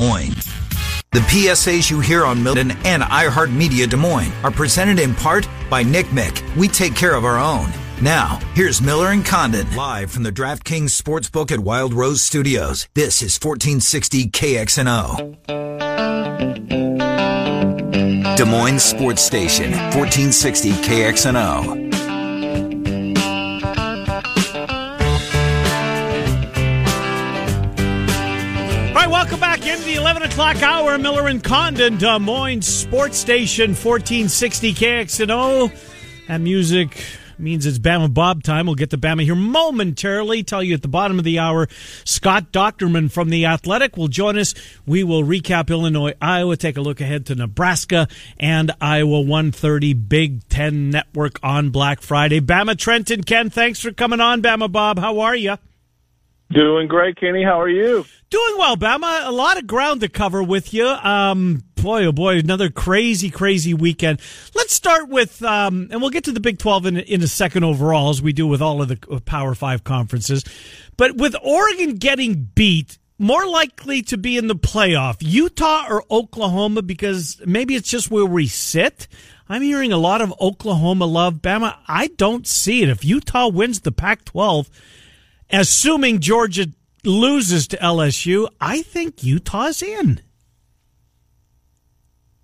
Moines. The PSAs you hear on Milton and iHeartMedia Des Moines are presented in part by Nick Mick. We take care of our own. Now, here's Miller and Condon, live from the DraftKings Sportsbook at Wild Rose Studios. This is 1460 KXNO. Des Moines Sports Station, 1460 KXNO. Welcome back into the 11 o'clock hour. Miller and Condon, Des Moines Sports Station, 1460 KXNO. That music means it's Bama Bob time. We'll get to Bama here momentarily. Tell you at the bottom of the hour, Scott Docterman from The Athletic will join us. We will recap Illinois, Iowa, take a look ahead to Nebraska and Iowa 130 Big Ten Network on Black Friday. Bama, Trent, and Ken, thanks for coming on. Bama Bob, how are you? Doing great, Kenny. How are you? Doing well, Bama. A lot of ground to cover with you. Boy, oh boy, another crazy, crazy weekend. Let's start with, and we'll get to the Big 12 in a second overall, as we do with all of the Power 5 conferences. But with Oregon getting beat, more likely to be in the playoff, Utah or Oklahoma, because maybe it's just where we sit. I'm hearing a lot of Oklahoma love. Bama, I don't see it. If Utah wins the Pac-12, assuming Georgia loses to LSU, I think Utah's in.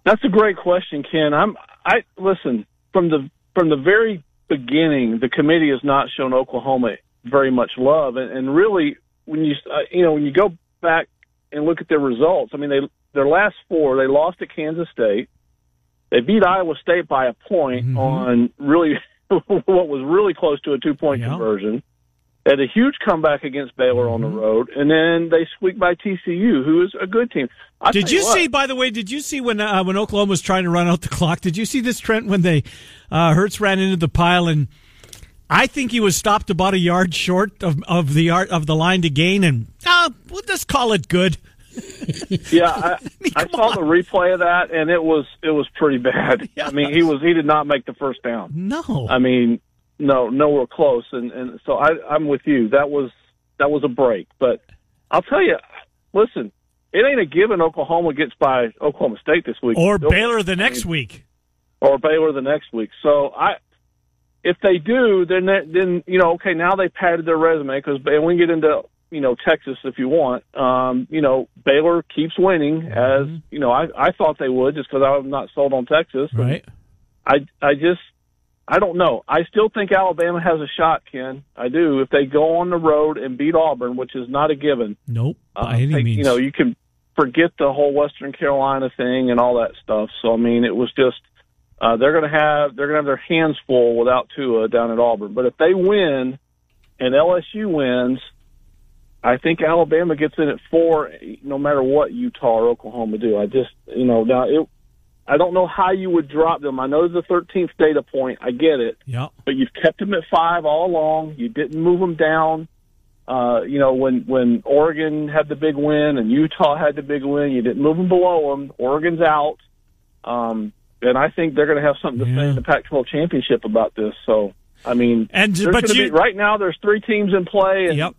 That's a great question, Ken. I listen, from the very beginning, the committee has not shown Oklahoma very much love, and really when you go back and look at their results, I mean their last four, they lost to Kansas State, they beat Iowa State by a point on really what was really close to a 2-point conversion. They had a huge comeback against Baylor on the road, and then they squeaked by TCU, who is a good team. Did you see when Oklahoma was trying to run out the clock, did you see this, Trent, when they Hurts ran into the pile, and I think he was stopped about a yard short of the line to gain, and we'll just call it good. Yeah, I saw the replay of that, and it was pretty bad. Yeah. I mean, he did not make the first down. No. I mean, no, nowhere close, and so I'm with you. That was a break, but I'll tell you, listen, it ain't a given Oklahoma gets by Oklahoma State this week, or Baylor the next week, So if they do, then okay, now they padded their resume because, and we can get into Texas if you want. Baylor keeps winning as I thought they would just because I'm not sold on Texas, right? I don't know. I still think Alabama has a shot, Ken. I do. If they go on the road and beat Auburn, which is not a given. Nope, by any means. You can forget the whole Western Carolina thing and all that stuff. So I mean, it was just they're going to have their hands full without Tua down at Auburn. But if they win and LSU wins, I think Alabama gets in at 4, no matter what Utah or Oklahoma do. I just I don't know how you would drop them. I know the 13th data point. I get it. Yep. But you've kept them at 5 all along. You didn't move them down. When Oregon had the big win and Utah had the big win, you didn't move them below them. Oregon's out. And I think they're going to have something to say in the Pac-12 championship about this. So, I mean, right now there's 3 teams in play. And,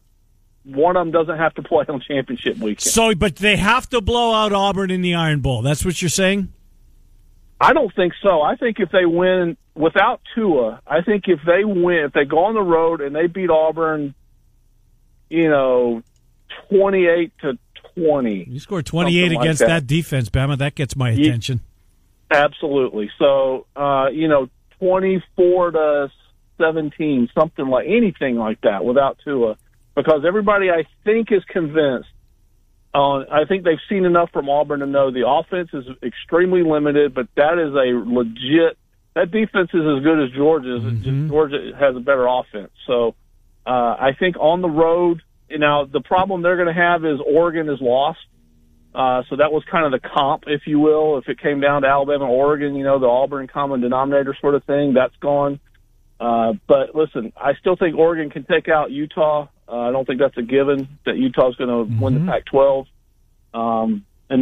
one of them doesn't have to play on championship weekend. So, but they have to blow out Auburn in the Iron Bowl. That's what you're saying? I don't think so. I think if they win without Tua, if they go on the road and they beat Auburn, 28-20. You score 28 against that defense, Bama. That gets my attention. Absolutely. So, 24-17, anything like that without Tua, because everybody I think is convinced. I think they've seen enough from Auburn to know the offense is extremely limited, but that defense is as good as Georgia's. Mm-hmm. Georgia has a better offense. So I think on the road, the problem they're going to have is Oregon is lost. So that was kind of the comp, if you will. If it came down to Alabama, Oregon, the Auburn common denominator sort of thing, that's gone. But listen, I still think Oregon can take out Utah. I don't think that's a given that Utah's going to win the Pac-12. And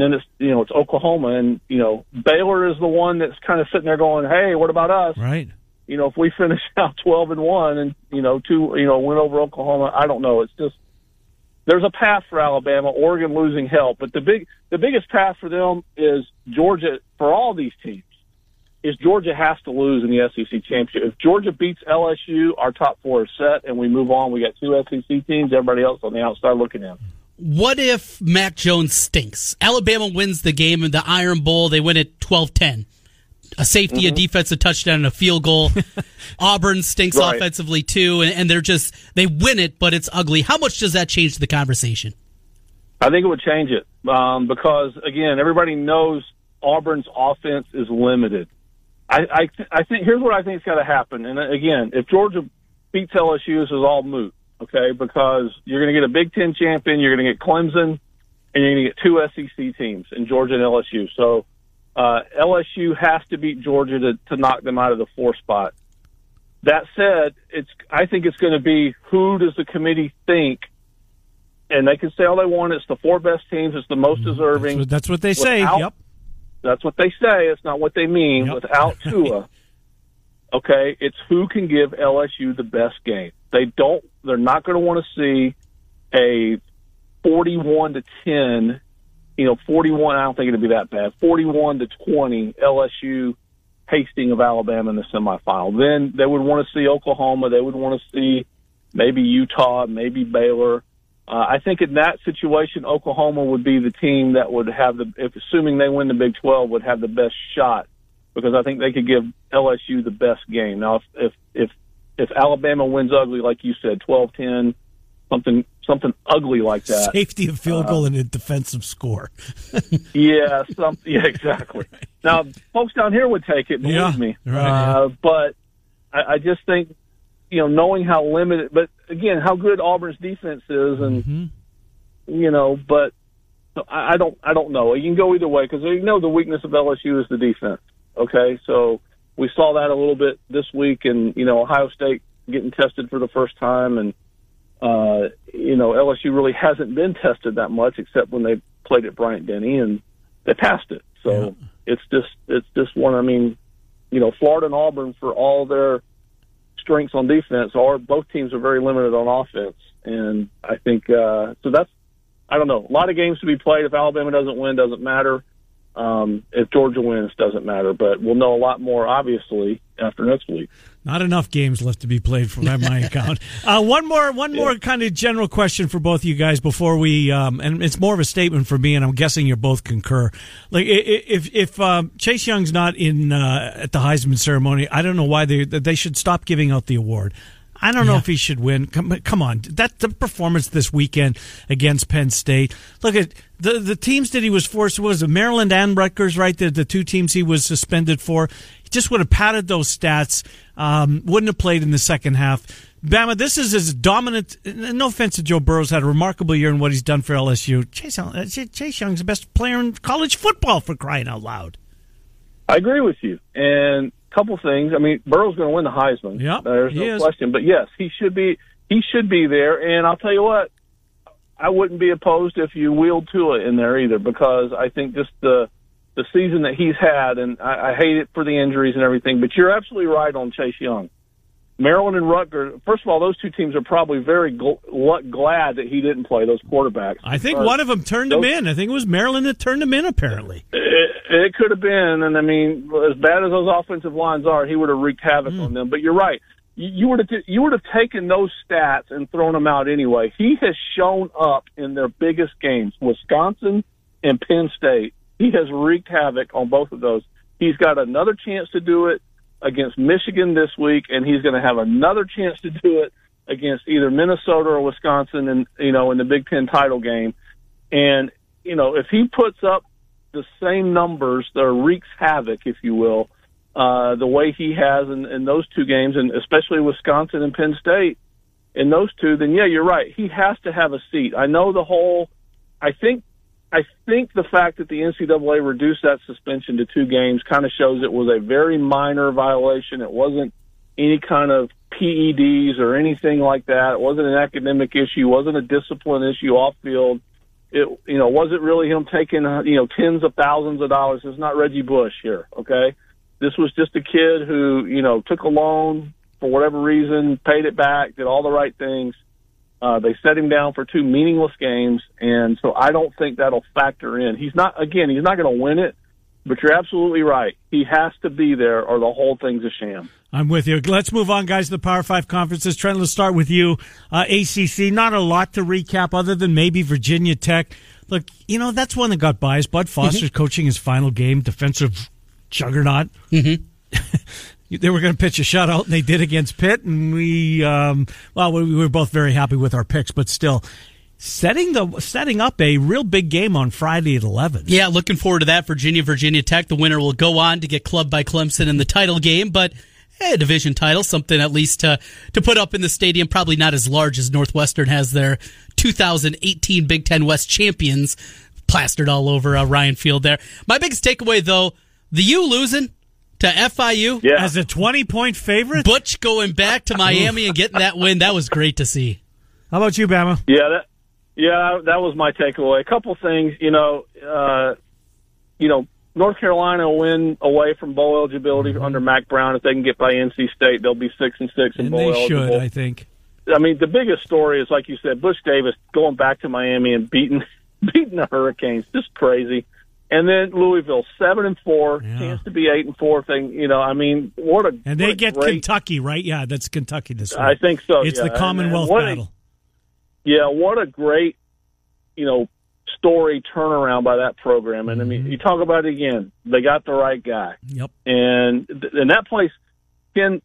then it's Oklahoma, and Baylor is the one that's kind of sitting there going, "Hey, what about us?" Right. If we finish out 12-1 and win over Oklahoma, I don't know. It's just There's a path for Alabama, Oregon losing help, but the biggest path for them is Georgia. For all these teams, is Georgia has to lose in the SEC championship. If Georgia beats LSU, our top four is set, and we move on. We got two SEC teams, everybody else on the outside looking in. What if Mac Jones stinks? Alabama wins the game in the Iron Bowl. They win it 12-10. A safety, a defense, a touchdown, and a field goal. Auburn stinks offensively, too, and they're just, they win it, but it's ugly. How much does that change the conversation? I think it would change it because, again, everybody knows Auburn's offense is limited. I think here's what I think has got to happen. And, again, if Georgia beats LSU, this is all moot, okay, because you're going to get a Big Ten champion, you're going to get Clemson, and you're going to get two SEC teams in Georgia and LSU. So, LSU has to beat Georgia to knock them out of the four spot. That said, I think it's going to be who does the committee think, and they can say all they want, it's the four best teams, it's the most deserving. That's what they say, That's what they say, it's not what they mean. Yep. Without Tua, okay, it's who can give LSU the best game. They're not going to want to see a 41-10, 41, I don't think it'd be that bad. 41-20, LSU pasting of Alabama in the semifinal. Then they would want to see Oklahoma. They would want to see maybe Utah, maybe Baylor. I think in that situation, Oklahoma would be the team that would have assuming they win the Big 12, would have the best shot, because I think they could give LSU the best game. Now, if Alabama wins ugly, like you said, 12-10, something ugly like that. Safety of field goal and a defensive score. Yeah, exactly. Now, folks down here would take it, believe me. Right. But I just think, knowing how limited, but again, how good Auburn's defense is, and but I don't know. You can go either way, because the weakness of LSU is the defense. Okay, so we saw that a little bit this week, and Ohio State getting tested for the first time, and. LSU really hasn't been tested that much, except when they played at Bryant-Denny, and they passed it. So it's just one. I mean, Florida and Auburn, for all their strengths on defense, both teams are very limited on offense, and I think so. That's, I don't know, a lot of games to be played. If Alabama doesn't win, doesn't matter. If Georgia wins, doesn't matter. But we'll know a lot more, obviously, after next week. Not enough games left to be played from my account. One more kind of general question for both of you guys before we and it's more of a statement for me, and I'm guessing you both concur. Like, if Chase Young's not in at the Heisman ceremony, I don't know why they should stop giving out the award. I don't know if he should win. Come on, the performance this weekend against Penn State. Look at the teams that he was forced. Was it Maryland and Rutgers? Right, the two teams he was suspended for. He just would have padded those stats. Wouldn't have played in the second half. Bama, this is as dominant. No offense to Joe Burrow's had a remarkable year in what he's done for LSU. Chase Young's the best player in college football, for crying out loud. I agree with you, and. Couple things. I mean, Burrow's going to win the Heisman. Yep, there's no question. But yes, he should be there. And I'll tell you what, I wouldn't be opposed if you wheeled Tua in there either, because I think just the season that he's had, and I hate it for the injuries and everything. But you're absolutely right on Chase Young. Maryland and Rutgers. First of all, those two teams are probably very glad that he didn't play, those quarterbacks. I think one of them turned him in. I think it was Maryland that turned him in, apparently. It could have been, and I mean, as bad as those offensive lines are, he would have wreaked havoc on them. But you're right. You would have taken those stats and thrown them out anyway. He has shown up in their biggest games, Wisconsin and Penn State. He has wreaked havoc on both of those. He's got another chance to do it against Michigan this week, and he's going to have another chance to do it against either Minnesota or Wisconsin and in the Big Ten title game. And if he puts up the same numbers, that wreaks havoc, if you will, the way he has in those two games, and especially Wisconsin and Penn State in those two, then yeah, you're right. He has to have a seat. I know the whole I think the fact that the NCAA reduced that suspension to 2 games kind of shows it was a very minor violation. It wasn't any kind of PEDs or anything like that. It wasn't an academic issue. It wasn't a discipline issue off field. It wasn't really him taking tens of thousands of dollars. It's not Reggie Bush here, okay? This was just a kid who took a loan for whatever reason, paid it back, did all the right things. They set him down for two meaningless games, and so I don't think that'll factor in. He's not going to win it, but you're absolutely right. He has to be there or the whole thing's a sham. I'm with you. Let's move on, guys, to the Power 5 conferences. Trent, let's start with you. ACC, not a lot to recap other than maybe Virginia Tech. Look, that's one that got biased. Bud Foster's coaching his final game, defensive juggernaut. Mm-hmm. They were going to pitch a shutout, and they did against Pitt, and we were both very happy with our picks, but still, setting up a real big game on Friday at 11. Yeah, looking forward to that. Virginia Tech, the winner will go on to get clubbed by Clemson in the title game, but a division title, something at least to put up in the stadium, probably not as large as Northwestern has their 2018 Big Ten West champions plastered all over Ryan Field there. My biggest takeaway, though, the U losing to FIU as a 20-point favorite. Butch going back to Miami and getting that win. That was great to see. How about you, Bama? That was my takeaway. A couple things, North Carolina will win away from bowl eligibility under Mack Brown. If they can get by NC State, they'll be 6-6 in bowl eligible. And they should, I think. I mean, the biggest story is, like you said, Bush Davis going back to Miami and beating the Hurricanes. Just crazy. And then Louisville, 7-4, chance to be 8-4. What a and they get great... Kentucky, right? Yeah, that's Kentucky this week. I think so. It's the Commonwealth battle. What a great, story turnaround by that program. And you talk about it again. They got the right guy. Yep. And that place, Ken,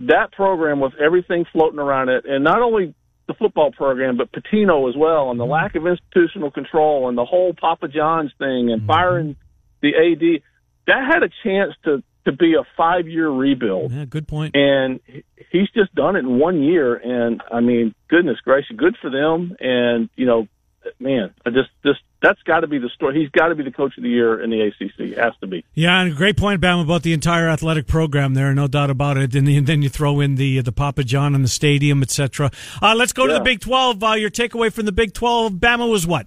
that program with everything floating around it, and not only the football program, but Patino as well, and the lack of institutional control, and the whole Papa John's thing, and firing the AD, that had a chance to be a 5-year rebuild. Yeah, good point. And he's just done it in 1 year, and goodness gracious, good for them. And that's got to be the story. He's got to be the coach of the year in the ACC. Has to be. Yeah, and a great point, Bam, about the entire athletic program there. No doubt about it. And then you throw in the Papa John and the stadium, et cetera. Let's go to the Big 12. Your takeaway from the Big 12, Bama, was what?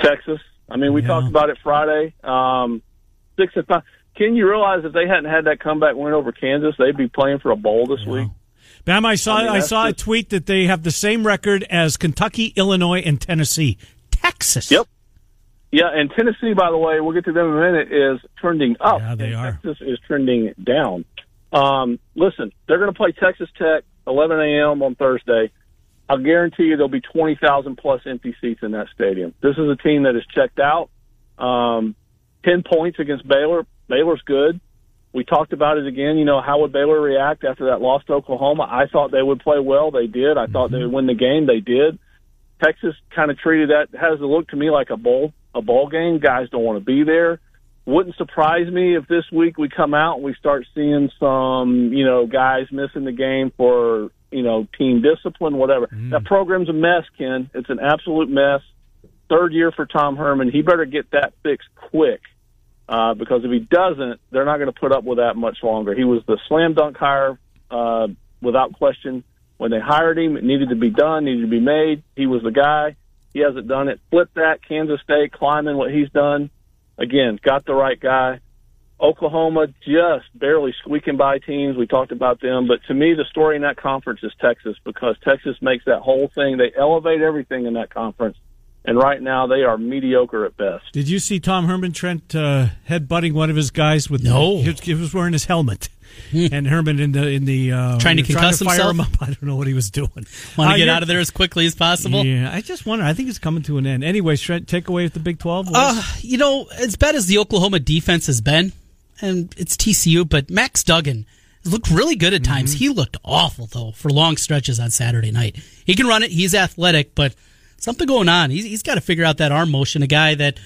Texas. We talked about it Friday. 6-5. Can you realize if they hadn't had that comeback win over Kansas, they'd be playing for a bowl this week? Bam, I saw a tweet that they have the same record as Kentucky, Illinois, and Tennessee. Texas. Yep. Yeah, and Tennessee, by the way, we'll get to them in a minute, is trending up. Yeah, they are. Texas is trending down. Listen, they're going to play Texas Tech 11 a.m. on Thursday. I'll guarantee you there'll be 20,000-plus empty seats in that stadium. This is a team that is checked out. 10 points against Baylor. Baylor's good. We talked about it again. How would Baylor react after that loss to Oklahoma? I thought they would play well. They did. I thought they would win the game. They did. Texas kind of treated that, has a look to me like a bowl game. Guys don't want to be there. Wouldn't surprise me if this week we come out and we start seeing some, guys missing the game for, team discipline, whatever. That program's a mess, Ken. It's an absolute mess. Third year for Tom Herman. He better get that fixed quick. Because if he doesn't, they're not going to put up with that much longer. He was the slam dunk hire, without question. When they hired him, it needed to be done, needed to be made. He was the guy. He hasn't done it. Flip that. Kansas State climbing what he's done. Again, got the right guy. Oklahoma just barely squeaking by teams. We talked about them. But to me, the story in that conference is Texas, because Texas makes that whole thing. They elevate everything in that conference. And right now, they are mediocre at best. Did you see Tom Herman, Trent, headbutting one of his guys with? No, he was wearing his helmet, and Herman in the trying to concuss himself. Him up. I don't know what he was doing. Want to get out of there as quickly as possible? Yeah, I just wonder. I think it's coming to an end. Anyway, Trent, takeaway with the Big 12. As bad as the Oklahoma defense has been, and it's TCU, but Max Duggan looked really good at times. He looked awful though for long stretches on Saturday night. He can run it. He's athletic, but. Something going on. He's got to figure out that arm motion. A guy that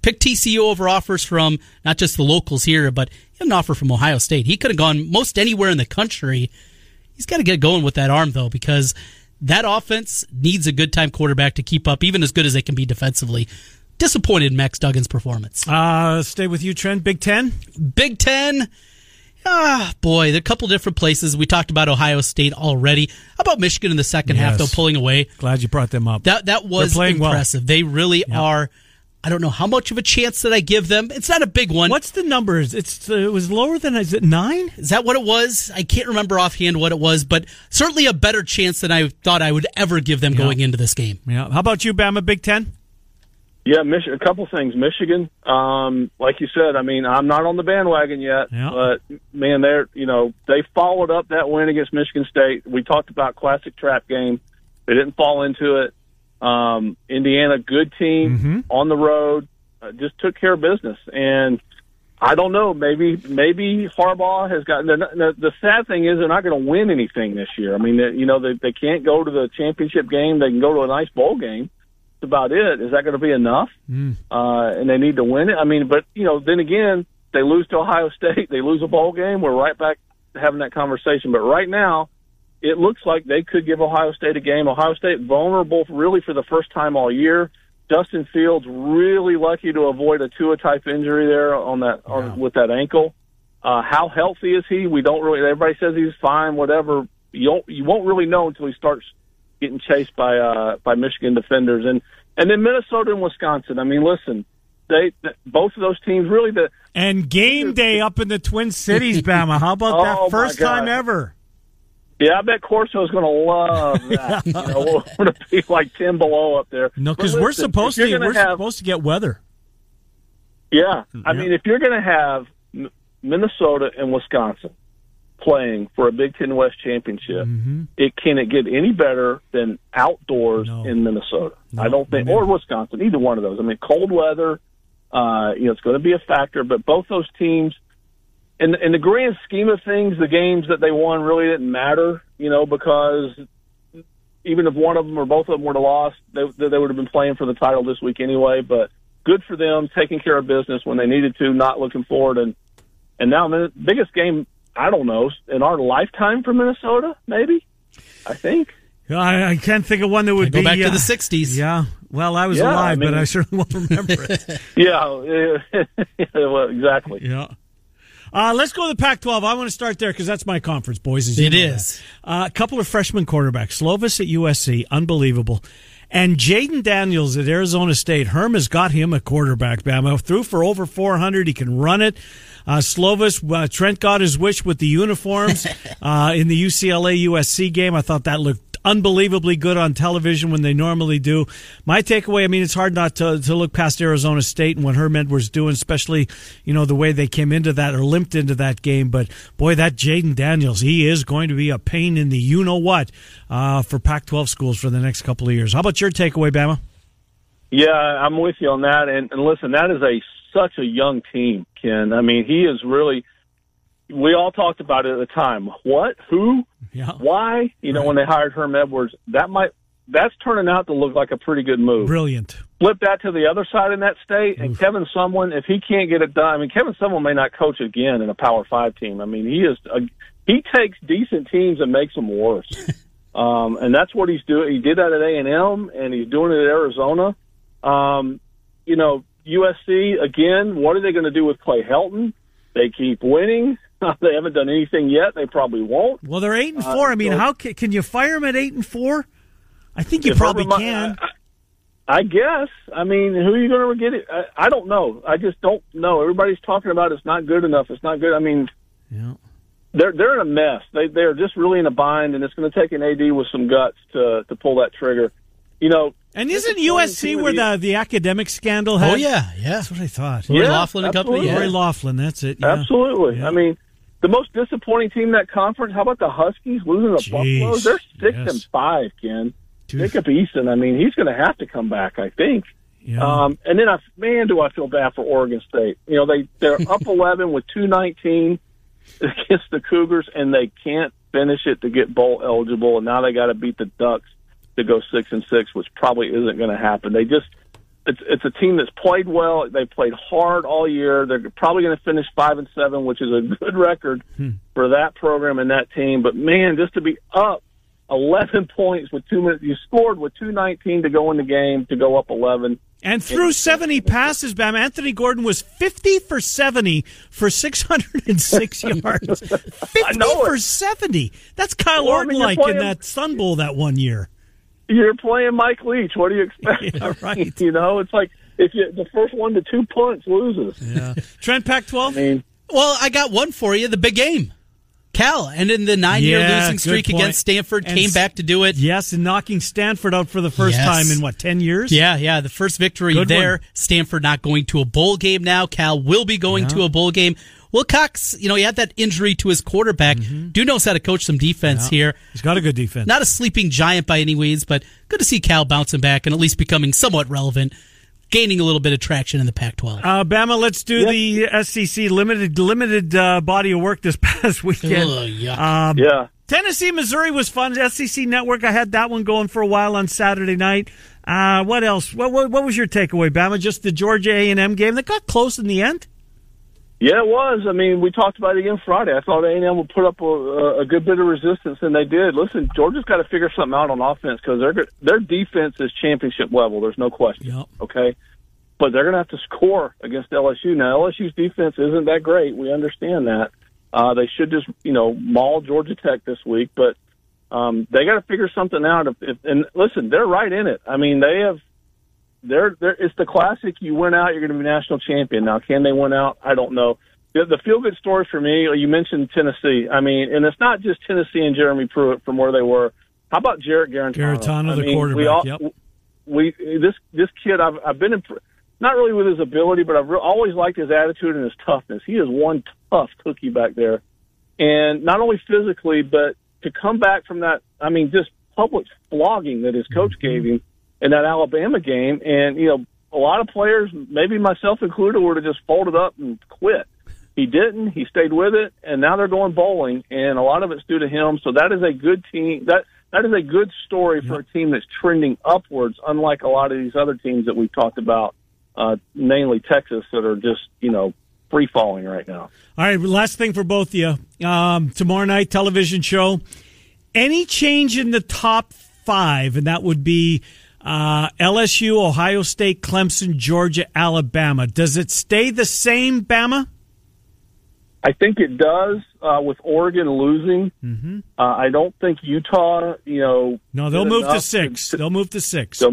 picked TCU over offers from not just the locals here, but he had an offer from Ohio State. He could have gone most anywhere in the country. He's got to get going with that arm, though, because that offense needs a good-time quarterback to keep up, even as good as they can be defensively. Disappointed in Max Duggan's performance. Stay with you, Trent. Big Ten? Big Ten. Boy, there are a couple different places. We talked about Ohio State already. How about Michigan in the second half, though, pulling away? Glad you brought them up. That was impressive. Well. They really are I don't know how much of a chance that I give them. It's not a big one. What's the numbers? It was lower than, is it 9? Is that what it was? I can't remember offhand what it was, but certainly a better chance than I thought I would ever give them going into this game. Yeah. How about you, Bama, Big Ten? Yeah, a couple things. Michigan, like you said, I mean, I'm not on the bandwagon yet, but man, they followed up that win against Michigan State. We talked about classic trap game. They didn't fall into it. Indiana, good team on the road, just took care of business. And I don't know, maybe Harbaugh has gotten. The sad thing is they're not going to win anything this year. I mean, they can't go to the championship game. They can go to a nice bowl game. That's about it. Is that going to be enough? And they need to win it. I mean, but then again, they lose to Ohio State. They lose a bowl game. We're right back having that conversation. But right now, it looks like they could give Ohio State a game. Ohio State vulnerable really for the first time all year. Justin Fields really lucky to avoid a Tua-type injury there with that ankle. How healthy is he? We don't really. Everybody says he's fine, whatever. You won't really know until he starts getting chased by Michigan defenders. And then Minnesota and Wisconsin. I mean, listen, both of those teams really the – And game day up in the Twin Cities, Bama. How about that first time ever? Yeah, I bet Corso's going to love that. We're going to be like 10 below up there. No, because we're supposed to get weather. Yeah. I mean, if you're going to have Minnesota and Wisconsin playing for a Big Ten West championship, it can't get any better than outdoors in Minnesota. No, I don't think, or Wisconsin, either one of those. I mean, cold weather, it's going to be a factor, but both those teams, in the grand scheme of things, the games that they won really didn't matter, because even if one of them or both of them were to lost, they would have been playing for the title this week anyway. But good for them, taking care of business when they needed to, not looking forward. And now the biggest game, I don't know, in our lifetime for Minnesota, maybe, I think. I can't think of one that would be. Go back to the 60s. Yeah. Well, I was alive, but I certainly won't remember it. Well, exactly. Yeah. Let's go to the Pac-12. I want to start there because that's my conference, boys. As you know is. A couple of freshman quarterbacks. Slovis at USC, unbelievable. And Jaden Daniels at Arizona State. Herm has got him a quarterback, Bama. Threw for over 400. He can run it. Slovis, Trent got his wish with the uniforms in the UCLA-USC game. I thought that looked unbelievably good on television when they normally do. My takeaway, I mean, it's hard not to look past Arizona State and what Herm Edwards doing, especially, the way they came into that or limped into that game. But, boy, that Jaden Daniels, he is going to be a pain in the you-know-what for Pac-12 schools for the next couple of years. How about your takeaway, Bama? Yeah, I'm with you on that. And listen, that is such a young team, Ken. I mean, he is really – we all talked about it at the time. What? Who? Yeah. Why? When they hired Herm Edwards, that's turning out to look like a pretty good move. Brilliant. Flip that to the other side in that state, and Kevin Sumlin, if he can't get it done, I mean, Kevin Sumlin may not coach again in a Power 5 team. I mean, he takes decent teams and makes them worse. And that's what he's doing. He did that at A&M, and he's doing it at Arizona. USC, again, what are they going to do with Clay Helton? They keep winning. They haven't done anything yet. They probably won't. Well, they're 8-4. I mean, how can you fire them at 8-4? I think you probably can. I guess. I mean, who are you going to get it? I don't know. I just don't know. Everybody's talking about it's not good enough. It's not good. I mean, they're in a mess. They're just really in a bind, and it's going to take an AD with some guts to pull that trigger. And isn't USC where the academic scandal happened? Oh, yeah. That's what I thought. Lori Loughlin and company. Yeah. Lori Loughlin, that's it. Yeah. Absolutely. Yeah. I mean, the most disappointing team in that conference, how about the Huskies losing to Buffalo? They're 6-5, Ken. Jacob Eason, I mean, he's going to have to come back, I think. Yeah. And then, do I feel bad for Oregon State. They're up 11 with 2:19 against the Cougars, and they can't finish it to get bowl eligible, and now they got to beat the Ducks to go 6-6, which probably isn't going to happen. It's a team that's played well. They played hard all year. They're probably going to finish 5-7, which is a good record for that program and that team. But man, just to be up 11 points with 2 minutes, you scored with 2:19 to go in the game to go up 11. And threw 70 passes, Bam. Anthony Gordon was 50 for 70 for 606 yards. 50 for 70. That's Kyle Orton like in that Sun Bowl that one year. You're playing Mike Leach. What do you expect? Yeah, right. It's like if you, the first 1 to 2 punts loses. Yeah. Trent, Pac-12? Well, I got one for you, the big game. Cal ended the 9-year losing streak against Stanford, and came back to do it. Yes, and knocking Stanford out for the first time in, what, 10 years? Yeah, the first victory there. Stanford not going to a bowl game now. Cal will be going to a bowl game. Wilcox, he had that injury to his quarterback. Mm-hmm. Dude knows how to coach some defense here. He's got a good defense. Not a sleeping giant by any means, but good to see Cal bouncing back and at least becoming somewhat relevant, gaining a little bit of traction in the Pac-12. Bama, let's do the SEC limited body of work this past weekend. Tennessee, Missouri was fun. SEC Network, I had that one going for a while on Saturday night. What else? What was your takeaway, Bama? Just the Georgia A&M game that got close in the end? Yeah, it was. I mean, we talked about it again Friday. I thought A&M would put up a good bit of resistance, and they did. Listen, Georgia's got to figure something out on offense because their defense is championship level. There's no question, okay? But they're going to have to score against LSU. Now, LSU's defense isn't that great. We understand that. They should just, maul Georgia Tech this week. But they got to figure something out. And listen, they're right in it. I mean, they have. It's the classic. You win out, you're going to be national champion. Now, can they win out? I don't know. The feel-good story for me, you mentioned Tennessee. I mean, and it's not just Tennessee and Jeremy Pruitt from where they were. How about Jarrett Garantano? Garantano, quarterback. This kid, I've been impressed, not really with his ability, but I've always liked his attitude and his toughness. He is one tough cookie back there, and not only physically, but to come back from that. I mean, just public flogging that his coach gave him in that Alabama game, and, a lot of players, maybe myself included, would have just folded up and quit. He didn't. He stayed with it, and now they're going bowling, and a lot of it's due to him. So that is a good team. That is a good story for a team that's trending upwards, unlike a lot of these other teams that we've talked about, namely Texas, that are just, free-falling right now. All right, last thing for both of you. Tomorrow night, television show. Any change in the top five, and that would be LSU, Ohio State, Clemson, Georgia, Alabama. Does it stay the same, Bama? I think it does, with Oregon losing. Mm-hmm. I don't think Utah, No, they'll move to six. They'll move to six. I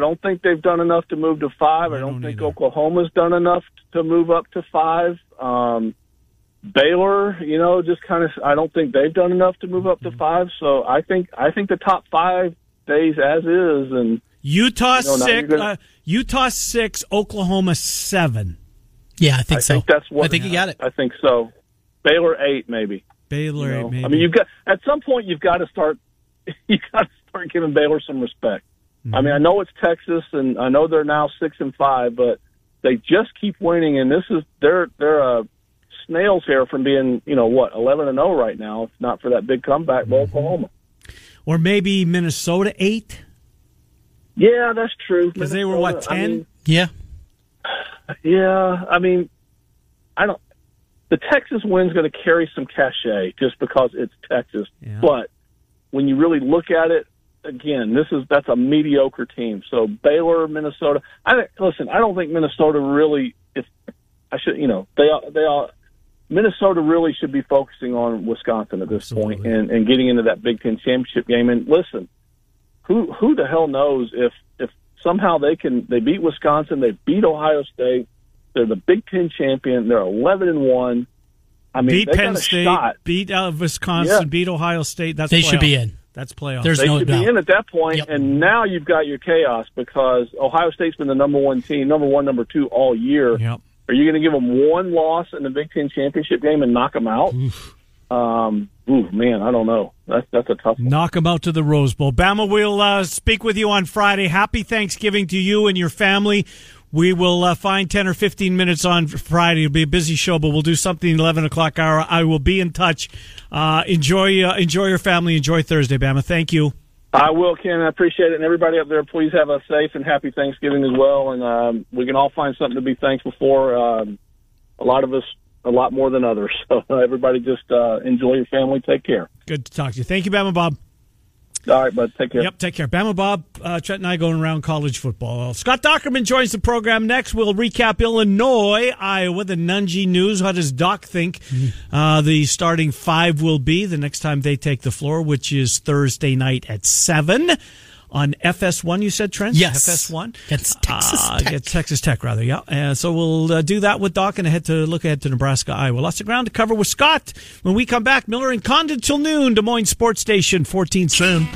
don't think they've done enough to move to five. I don't think Oklahoma's done enough to move up to five. Baylor, I don't think they've done enough to move up to five. So I think the top five stays as is, and Utah Utah 6, Oklahoma 7. Yeah, I think that's what I think you got it. I think so. Baylor 8, maybe. I mean, you've got to start giving Baylor some respect. Mm-hmm. I mean, I know it's Texas, and I know they're now 6-5, but they just keep winning, and this is they're snail's hair from being 11-0 right now, if not for that big comeback by Oklahoma. Or maybe Minnesota 8? Yeah, that's true. Because they were, 10? I don't. The Texas win's going to carry some cachet just because it's Texas. Yeah. But when you really look at it, again, that's a mediocre team. So Baylor, Minnesota. I don't think Minnesota really is. Minnesota really should be focusing on Wisconsin at this point and getting into that Big Ten championship game. And listen, who the hell knows if somehow they beat Wisconsin, they beat Ohio State, they're the Big Ten champion, they're 11-1. I mean, beat Penn State, beat Wisconsin, beat Ohio State. They should be in. That's playoff. They should be in at that point, and now you've got your chaos because Ohio State's been the number 1, number 2 all year. Yep. Are you going to give them one loss in the Big Ten championship game and knock them out? Man, I don't know. That's a tough one. Knock them out to the Rose Bowl. Bama, we'll speak with you on Friday. Happy Thanksgiving to you and your family. We will find 10 or 15 minutes on Friday. It'll be a busy show, but we'll do something in 11 o'clock hour. I will be in touch. Enjoy your family. Enjoy Thursday, Bama. Thank you. I will, Ken. I appreciate it. And everybody up there, please have a safe and happy Thanksgiving as well. And we can all find something to be thankful for, a lot of us, a lot more than others. So everybody just enjoy your family. Take care. Good to talk to you. Thank you, Bama Bob. All right, bud. Take care. Yep, take care. Bama Bob, Trent and I going around college football. Scott Dockerman joins the program next. We'll recap Illinois, Iowa, the Nunji News. How does Doc think the starting five will be the next time they take the floor, which is Thursday night at 7? on FS1, you said, Trent? Yes. FS1? Against Texas Tech. Against Texas Tech, rather, yeah. And so we'll do that with Doc and look ahead to Nebraska, Iowa. Lots of ground to cover with Scott. When we come back, Miller and Condon till noon, Des Moines Sports Station, 1410.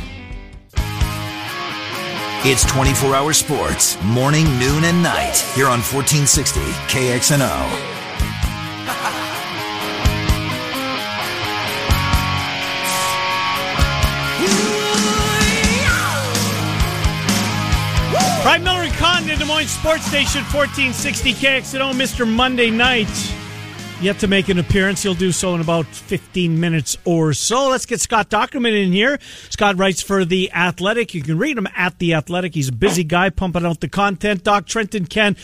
It's 24-hour sports, morning, noon, and night, here on 1460 KXNO. Right, Miller and Condon, Des Moines Sports Station, 1460 KXNO. Mr. Monday Night, yet to make an appearance. He'll do so in about 15 minutes or so. Let's get Scott Dockerman in here. Scott writes for The Athletic. You can read him at The Athletic. He's a busy guy pumping out the content. Doc, Trent, and Ken,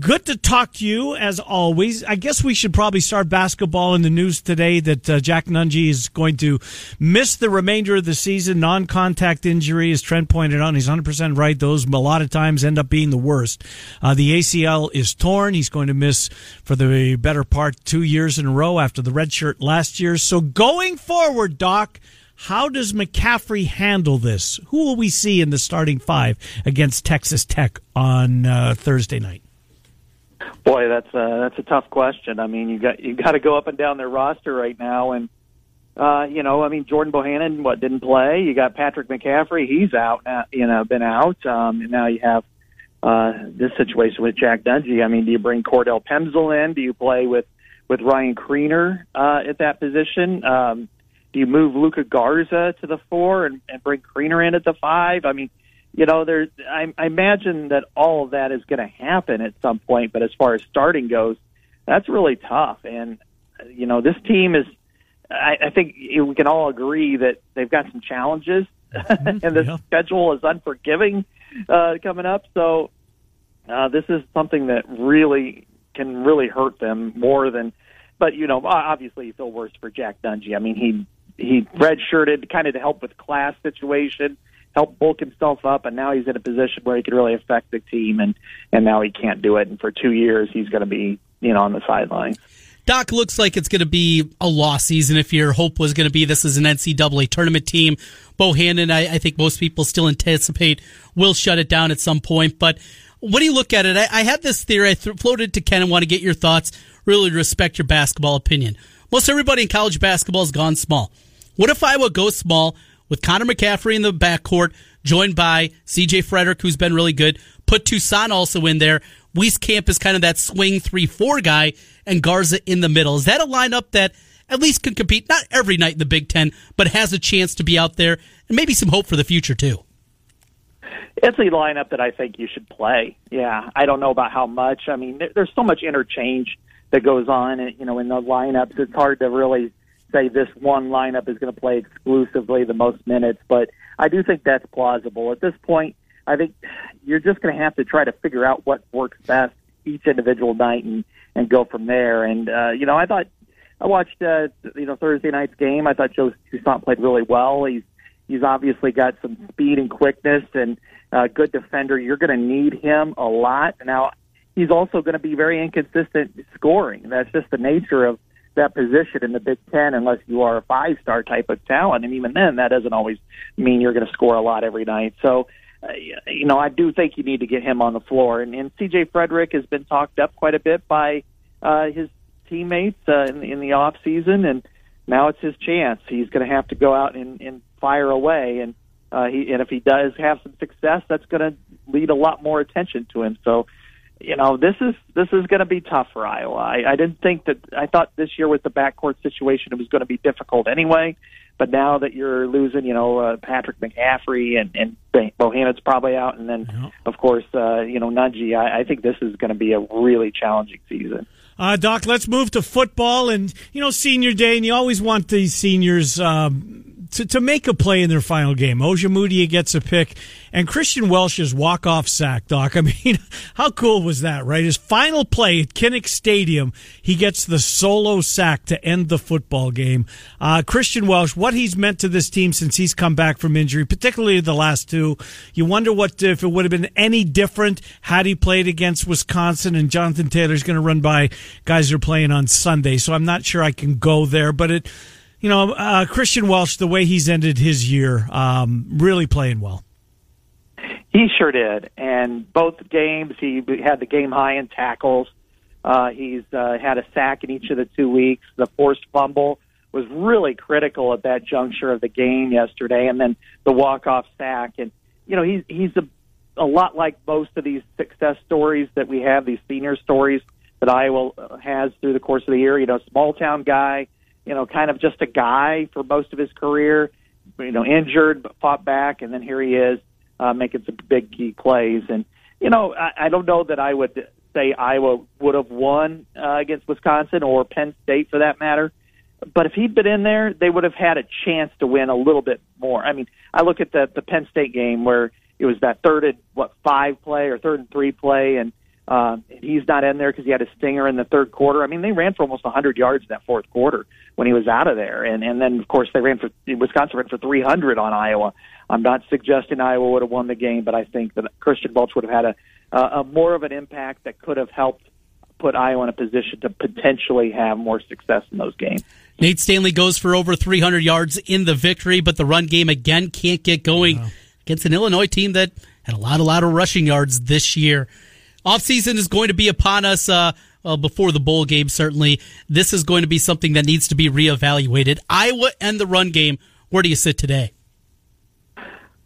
good to talk to you as always. I guess we should probably start basketball. In the news today that Jack Nungy is going to miss the remainder of the season. Non-contact injury, as Trent pointed out. He's 100% right. Those a lot of times end up being the worst. The ACL is torn. He's going to miss for the better part 2 years in a row after the red shirt last year. So going forward, Doc, how does McCaffrey handle this? Who will we see in the starting five against Texas Tech on Thursday night? Boy, that's a tough question. I mean, you got to go up and down their roster right now, and Jordan Bohannon didn't play. You got Patrick McCaffrey, he's out, been out, and now you have this situation with Jack Dungey. I mean, do you bring Cordell Pemsel in? Do you play with Ryan Creener at that position? Do you move Luca Garza to the 4 and bring Creener in at the 5? I mean, I imagine that all of that is going to happen at some point, but as far as starting goes, that's really tough. And, this team is, I think we can all agree that they've got some challenges, and the schedule is unforgiving coming up. So this is something that really can really hurt them more than. But obviously you feel worse for Jack Dungey. I mean, he redshirted kind of to help with class situation, help bulk himself up, and now he's in a position where he could really affect the team, and now he can't do it. And for 2 years he's going to be on the sidelines. Doc, looks like it's going to be a loss season if your hope was going to be this is an NCAA tournament team. Bohannon, I think most people still anticipate, will shut it down at some point. But when you look at it, I had this theory. I floated to Ken and want to get your thoughts. Really respect your basketball opinion. Most everybody in college basketball has gone small. What if Iowa goes small with Connor McCaffrey in the backcourt, joined by C.J. Frederick, who's been really good, put Toussaint also in there, Wieskamp is kind of that swing 3-4 guy, and Garza in the middle. Is that a lineup that at least can compete, not every night in the Big Ten, but has a chance to be out there, and maybe some hope for the future, too? It's a lineup that I think you should play. Yeah, I don't know about how much. I mean, there's so much interchange that goes on, in the lineups. It's hard to really say this one lineup is going to play exclusively the most minutes, but I do think that's plausible. At this point, I think you're just going to have to try to figure out what works best each individual night and go from there. And, I thought I watched, Thursday night's game. I thought Joe Toussaint played really well. He's obviously got some speed and quickness and a good defender. You're going to need him a lot. Now, he's also going to be very inconsistent scoring. That's just the nature of that position in the Big Ten, unless you are a five-star type of talent. And even then, that doesn't always mean you're going to score a lot every night. So, I do think you need to get him on the floor. And C.J. Frederick has been talked up quite a bit by his teammates in the off season, and now it's his chance. He's going to have to go out and fire away, and if he does have some success, that's going to lead a lot more attention to him. So, this is going to be tough for Iowa. I thought this year with the backcourt situation it was going to be difficult anyway. But now that you're losing, Patrick McCaffrey and Bohannon's probably out, and then, of course, Nungy, I think this is going to be a really challenging season. Doc, let's move to football and, Senior Day, and you always want these seniors to make a play in their final game. Ojemudia gets a pick, and Christian Welsh's walk-off sack, Doc. I mean, how cool was that, right? His final play at Kinnick Stadium, he gets the solo sack to end the football game. Christian Welsh, what he's meant to this team since he's come back from injury, particularly the last two. You wonder if it would have been any different had he played against Wisconsin, and Jonathan Taylor's going to run by guys are playing on Sunday, so I'm not sure I can go there. But Christian Welsh, the way he's ended his year, really playing well. He sure did. And both games, he had the game high in tackles. He's had a sack in each of the 2 weeks. The forced fumble was really critical at that juncture of the game yesterday, and then the walk-off sack. And, you know, he's a lot like most of these success stories that we have, these senior stories that Iowa has through the course of the year. You know, small-town guy, you know, kind of just a guy for most of his career, you know, injured, but fought back, and then here he is making some big key plays. And, you know, I don't know that I would say Iowa would have won against Wisconsin or Penn State for that matter. But if he'd been in there, they would have had a chance to win a little bit more. I mean, I look at the Penn State game where it was that third and three play, and he's not in there because he had a stinger in the third quarter. I mean, they ran for almost 100 yards in that fourth quarter when he was out of there. And then, of course, Wisconsin ran for 300 on Iowa. I'm not suggesting Iowa would have won the game, but I think that Christian Bulch would have had a more of an impact that could have helped put Iowa in a position to potentially have more success in those games. Nate Stanley goes for over 300 yards in the victory, but the run game again can't get going against an Illinois team that had a lot of rushing yards this year. Offseason is going to be upon us before the bowl game, certainly. This is going to be something that needs to be reevaluated. Iowa and the run game, where do you sit today?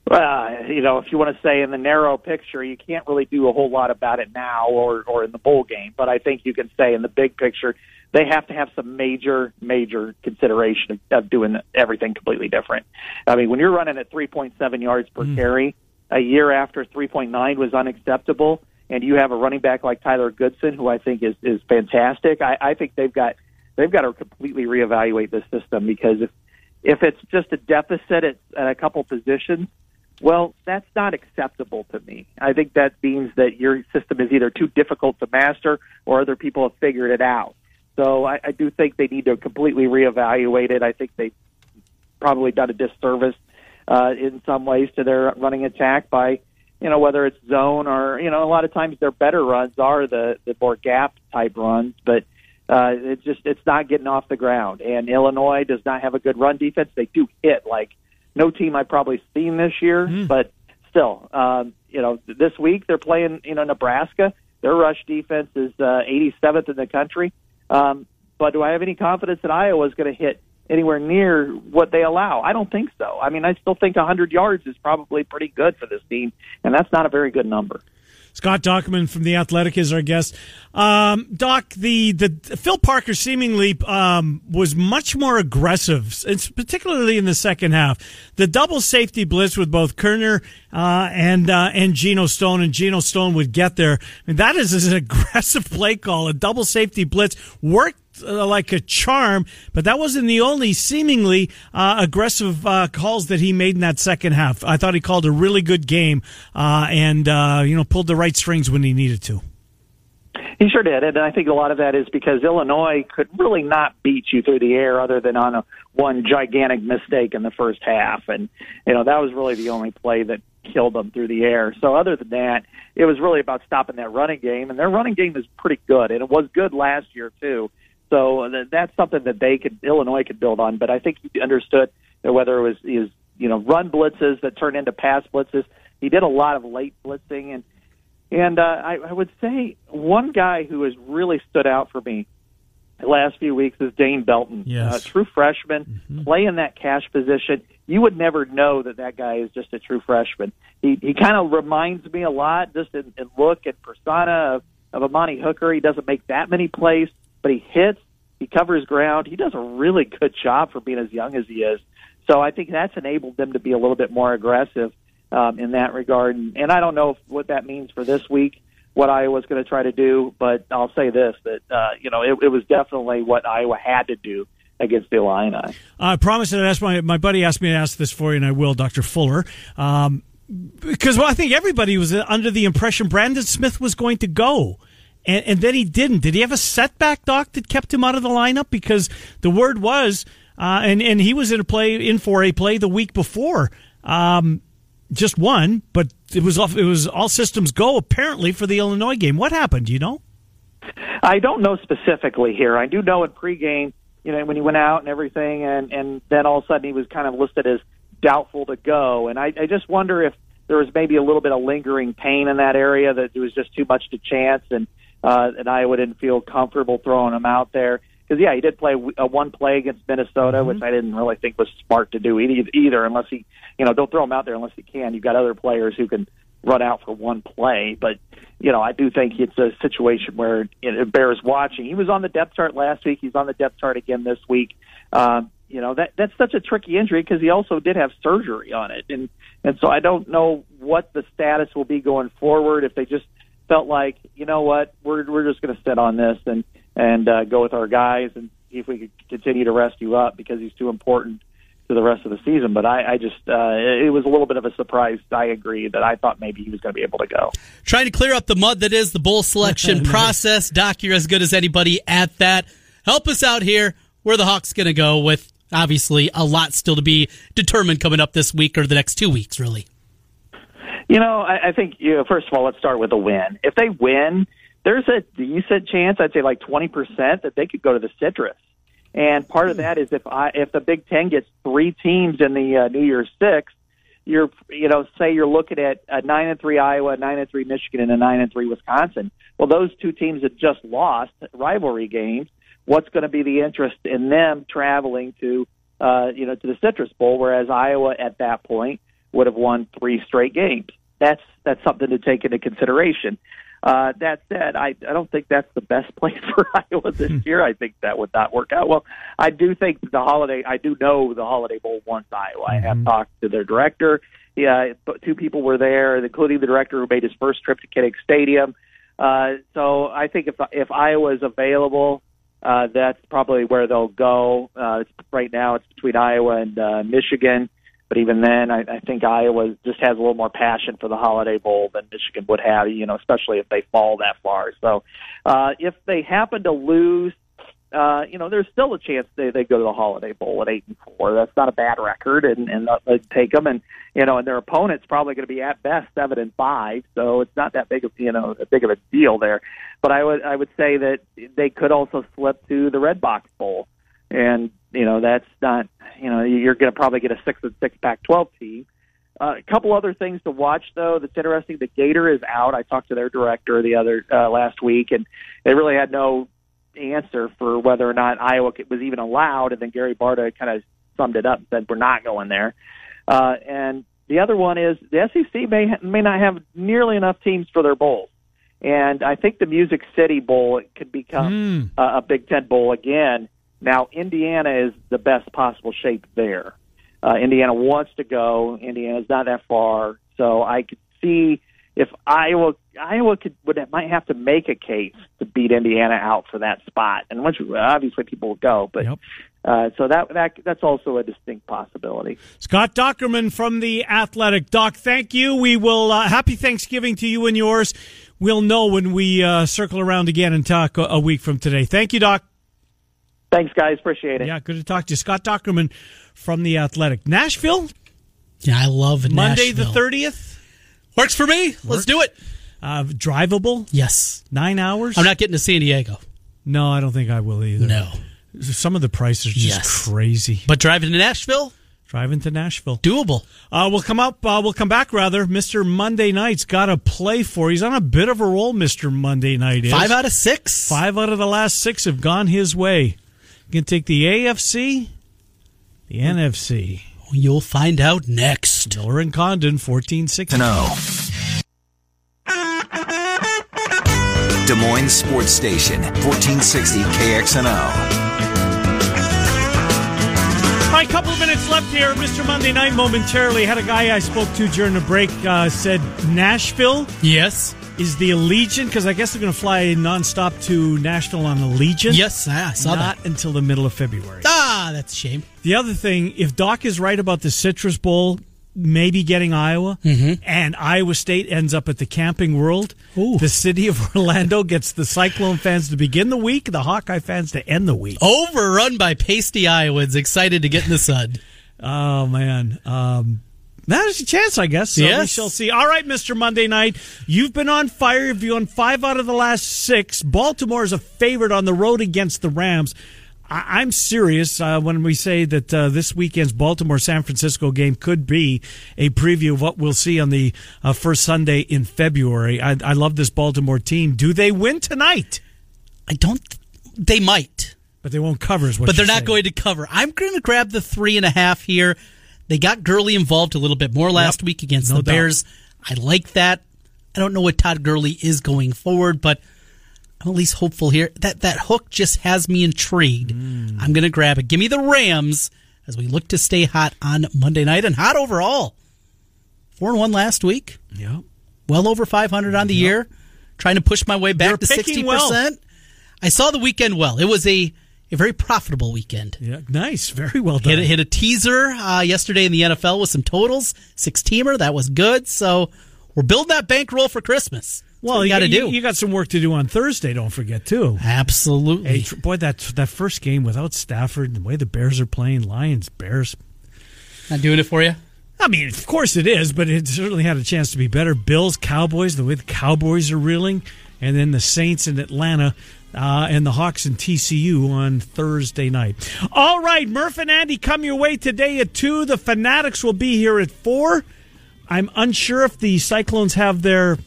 Well, you know, if you want to say in the narrow picture, you can't really do a whole lot about it now or in the bowl game. But I think you can say in the big picture, they have to have some major, major consideration of doing everything completely different. I mean, when you're running at 3.7 yards per carry, a year after 3.9 was unacceptable, and you have a running back like Tyler Goodson, who I think is fantastic, I think they've got to completely reevaluate this system, because if it's just a deficit at a couple positions, well, that's not acceptable to me. I think that means that your system is either too difficult to master or other people have figured it out. So I do think they need to completely reevaluate it. I think they've probably done a disservice in some ways to their running attack by, you know, whether it's zone or, you know, a lot of times their better runs are the more gap-type runs, but it's not getting off the ground. And Illinois does not have a good run defense. They do hit like no team I've probably seen this year, but still, you know, this week they're playing, you know, Nebraska. Their rush defense is 87th in the country. But do I have any confidence that Iowa is going to hit anywhere near what they allow? I don't think so. I mean, I still think 100 yards is probably pretty good for this team, and that's not a very good number. Scott Dockerman from The Athletic is our guest. Doc, the Phil Parker seemingly was much more aggressive, it's particularly in the second half. The double safety blitz with both Kerner and Geno Stone, and Geno Stone would get there. I mean, that is an aggressive play call. A double safety blitz worked like a charm, but that wasn't the only seemingly aggressive calls that he made in that second half. I thought he called a really good game and you know, pulled the right strings when he needed to. He sure did, and I think a lot of that is because Illinois could really not beat you through the air other than on one gigantic mistake in the first half, and you know, that was really the only play that killed them through the air. So other than that, it was really about stopping that running game, and their running game is pretty good, and it was good last year too. So that's something that Illinois could build on. But I think he understood that whether it was his, you know, run blitzes that turned into pass blitzes, he did a lot of late blitzing. And I would say one guy who has really stood out for me the last few weeks is Dane Belton, a true freshman, playing that cash position. You would never know that guy is just a true freshman. He kind of reminds me a lot, just in look and persona of Amani Hooker. He doesn't make that many plays, but he hits, he covers ground, he does a really good job for being as young as he is. So I think that's enabled them to be a little bit more aggressive in that regard. And I don't know what that means for this week, what Iowa's going to try to do, but I'll say this, that you know, it was definitely what Iowa had to do against the Illini. I promised that I'd ask my buddy asked me to ask this for you, and I will, Dr. Fuller. Because I think everybody was under the impression Brandon Smith was going to go. And then he didn't. Did he have a setback, Doc, that kept him out of the lineup? Because the word was, and he was in for a play the week before, just one, but it was all systems go apparently for the Illinois game. What happened? Do you know? I don't know specifically here. I do know in pregame, you know, when he went out and everything, and then all of a sudden he was kind of listed as doubtful to go. And I just wonder if there was maybe a little bit of lingering pain in that area that it was just too much to chance, and Iowa didn't feel comfortable throwing him out there. Because, yeah, he did play one play against Minnesota, mm-hmm. which I didn't really think was smart to do either, unless he, you know, don't throw him out there unless he can. You've got other players who can run out for one play. But, you know, I do think it's a situation where it bears watching. He was on the depth chart last week. He's on the depth chart again this week. You know, that's such a tricky injury because he also did have surgery on it. And so I don't know what the status will be going forward if they just felt like, you know what, we're just going to sit on this and go with our guys and see if we could continue to rest you up because he's too important to the rest of the season. But I just, it was a little bit of a surprise, I agree, that I thought maybe he was going to be able to go. Trying to clear up the mud that is the bowl selection process. Doc, you're as good as anybody at that. Help us out here. Where are the Hawks going to go with, obviously, a lot still to be determined coming up this week or the next 2 weeks, really? You know, I think, you know, first of all, let's start with a win. If they win, there's a decent chance, I'd say like 20%, that they could go to the Citrus. And part of that is if the Big Ten gets three teams in the New Year's Six, say you're looking at a 9-3 Iowa, 9-3 Michigan, and a 9-3 Wisconsin. Well, those two teams had just lost rivalry games. What's going to be the interest in them traveling to the Citrus Bowl? Whereas Iowa at that point would have won three straight games. That's something to take into consideration. That said, I don't think that's the best place for Iowa this year. I think that would not work out well. I do think the Holiday Bowl wants Iowa. I have talked to their director. Yeah, two people were there, including the director who made his first trip to Kinnick Stadium. So I think if Iowa is available, that's probably where they'll go. Right now it's between Iowa and Michigan. But even then, I think Iowa just has a little more passion for the Holiday Bowl than Michigan would have, you know, especially if they fall that far. So if they happen to lose, you know, there's still a chance they go to the Holiday Bowl at 8-4. That's not a bad record, and they'd take them. And, you know, and their opponent's probably going to be at best 7-5, so it's not that big of a deal there. But I would say that they could also slip to the Red Box Bowl. And, you know, that's not, you know, you're going to probably get a 6-6 Pac-12 team. A couple other things to watch, though, that's interesting. The Gator is out. I talked to their director last week, and they really had no answer for whether or not Iowa was even allowed. And then Gary Barta kind of summed it up and said, we're not going there. And the other one is the SEC may not have nearly enough teams for their bowls. And I think the Music City Bowl could become a Big Ten Bowl again. Now, Indiana is the best possible shape there. Indiana wants to go. Indiana's not that far. So I could see if Iowa might have to make a case to beat Indiana out for that spot. And obviously people will go. But yep. So that's also a distinct possibility. Scott Dockerman from The Athletic. Doc, thank you. We will happy Thanksgiving to you and yours. We'll know when we circle around again and talk a week from today. Thank you, Doc. Thanks, guys. Appreciate it. Yeah, good to talk to you. Scott Dockerman from The Athletic. Nashville? Yeah, I love Monday Nashville. Monday the 30th? Works for me. Works. Let's do it. Drivable? Yes. 9 hours? I'm not getting to San Diego. No, I don't think I will either. No. Some of the prices are just crazy. But driving to Nashville? Driving to Nashville. Doable. We'll come back, rather. Mr. Monday Night's got a play for. He's on a bit of a roll, Mr. Monday Night is. 5 out of 6. 5 out of the last 6 have gone his way. You can take the AFC, the NFC. You'll find out next. Miller and Condon, 1460. Des Moines Sports Station, 1460 KXNO. All right, couple of minutes left here. Mr. Monday Night momentarily had a guy I spoke to during the break said Nashville. Yes. Is the Allegiant, because I guess they're going to fly nonstop to Nashville on Allegiant. Yes, I saw that. Not until the middle of February. Ah, that's a shame. The other thing, if Doc is right about the Citrus Bowl maybe getting Iowa, and Iowa State ends up at the Camping World, ooh. The city of Orlando gets the Cyclone fans to begin the week, the Hawkeye fans to end the week. Overrun by pasty Iowans, excited to get in the sun. Oh, man. There's a chance, I guess. So yes. We shall see. All right, Mr. Monday Night, you've been on fire. You've won 5 out of the last 6. Baltimore is a favorite on the road against the Rams. I'm serious when we say that this weekend's Baltimore-San Francisco game could be a preview of what we'll see on the first Sunday in February. I love this Baltimore team. Do they win tonight? I don't. They might. But they won't cover is what But they're not saying. Going to cover. I'm going to grab the 3.5 here. They got Gurley involved a little bit more last week against the Bears. I like that. I don't know what Todd Gurley is going forward, but I'm at least hopeful here. That hook just has me intrigued. I'm going to grab it. Give me the Rams as we look to stay hot on Monday night and hot overall. 4-1 last week. Yep. Well over 500 on the year. Trying to push my way back to 60%. Well. I saw the weekend well. It was a very profitable weekend. Yeah, nice. Very well done. Hit a teaser yesterday in the NFL with some totals. 6-teamer. That was good. So we're building that bankroll for Christmas. Well, you got to do. You got some work to do on Thursday. Don't forget too. Absolutely. Hey, boy, that first game without Stafford, the way the Bears are playing, Lions, Bears, not doing it for you. I mean, of course it is, but it certainly had a chance to be better. Bills, Cowboys, the way the Cowboys are reeling, and then the Saints in Atlanta. And the Hawks and TCU on Thursday night. All right, Murph and Andy come your way today at 2. The Fanatics will be here at 4. I'm unsure if the Cyclones have their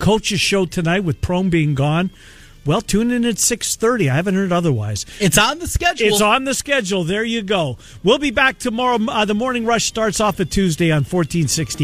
coaches show tonight with Prohm being gone. Well, tune in at 6:30. I haven't heard otherwise. It's on the schedule. It's on the schedule. There you go. We'll be back tomorrow. The Morning Rush starts off at Tuesday on 1460.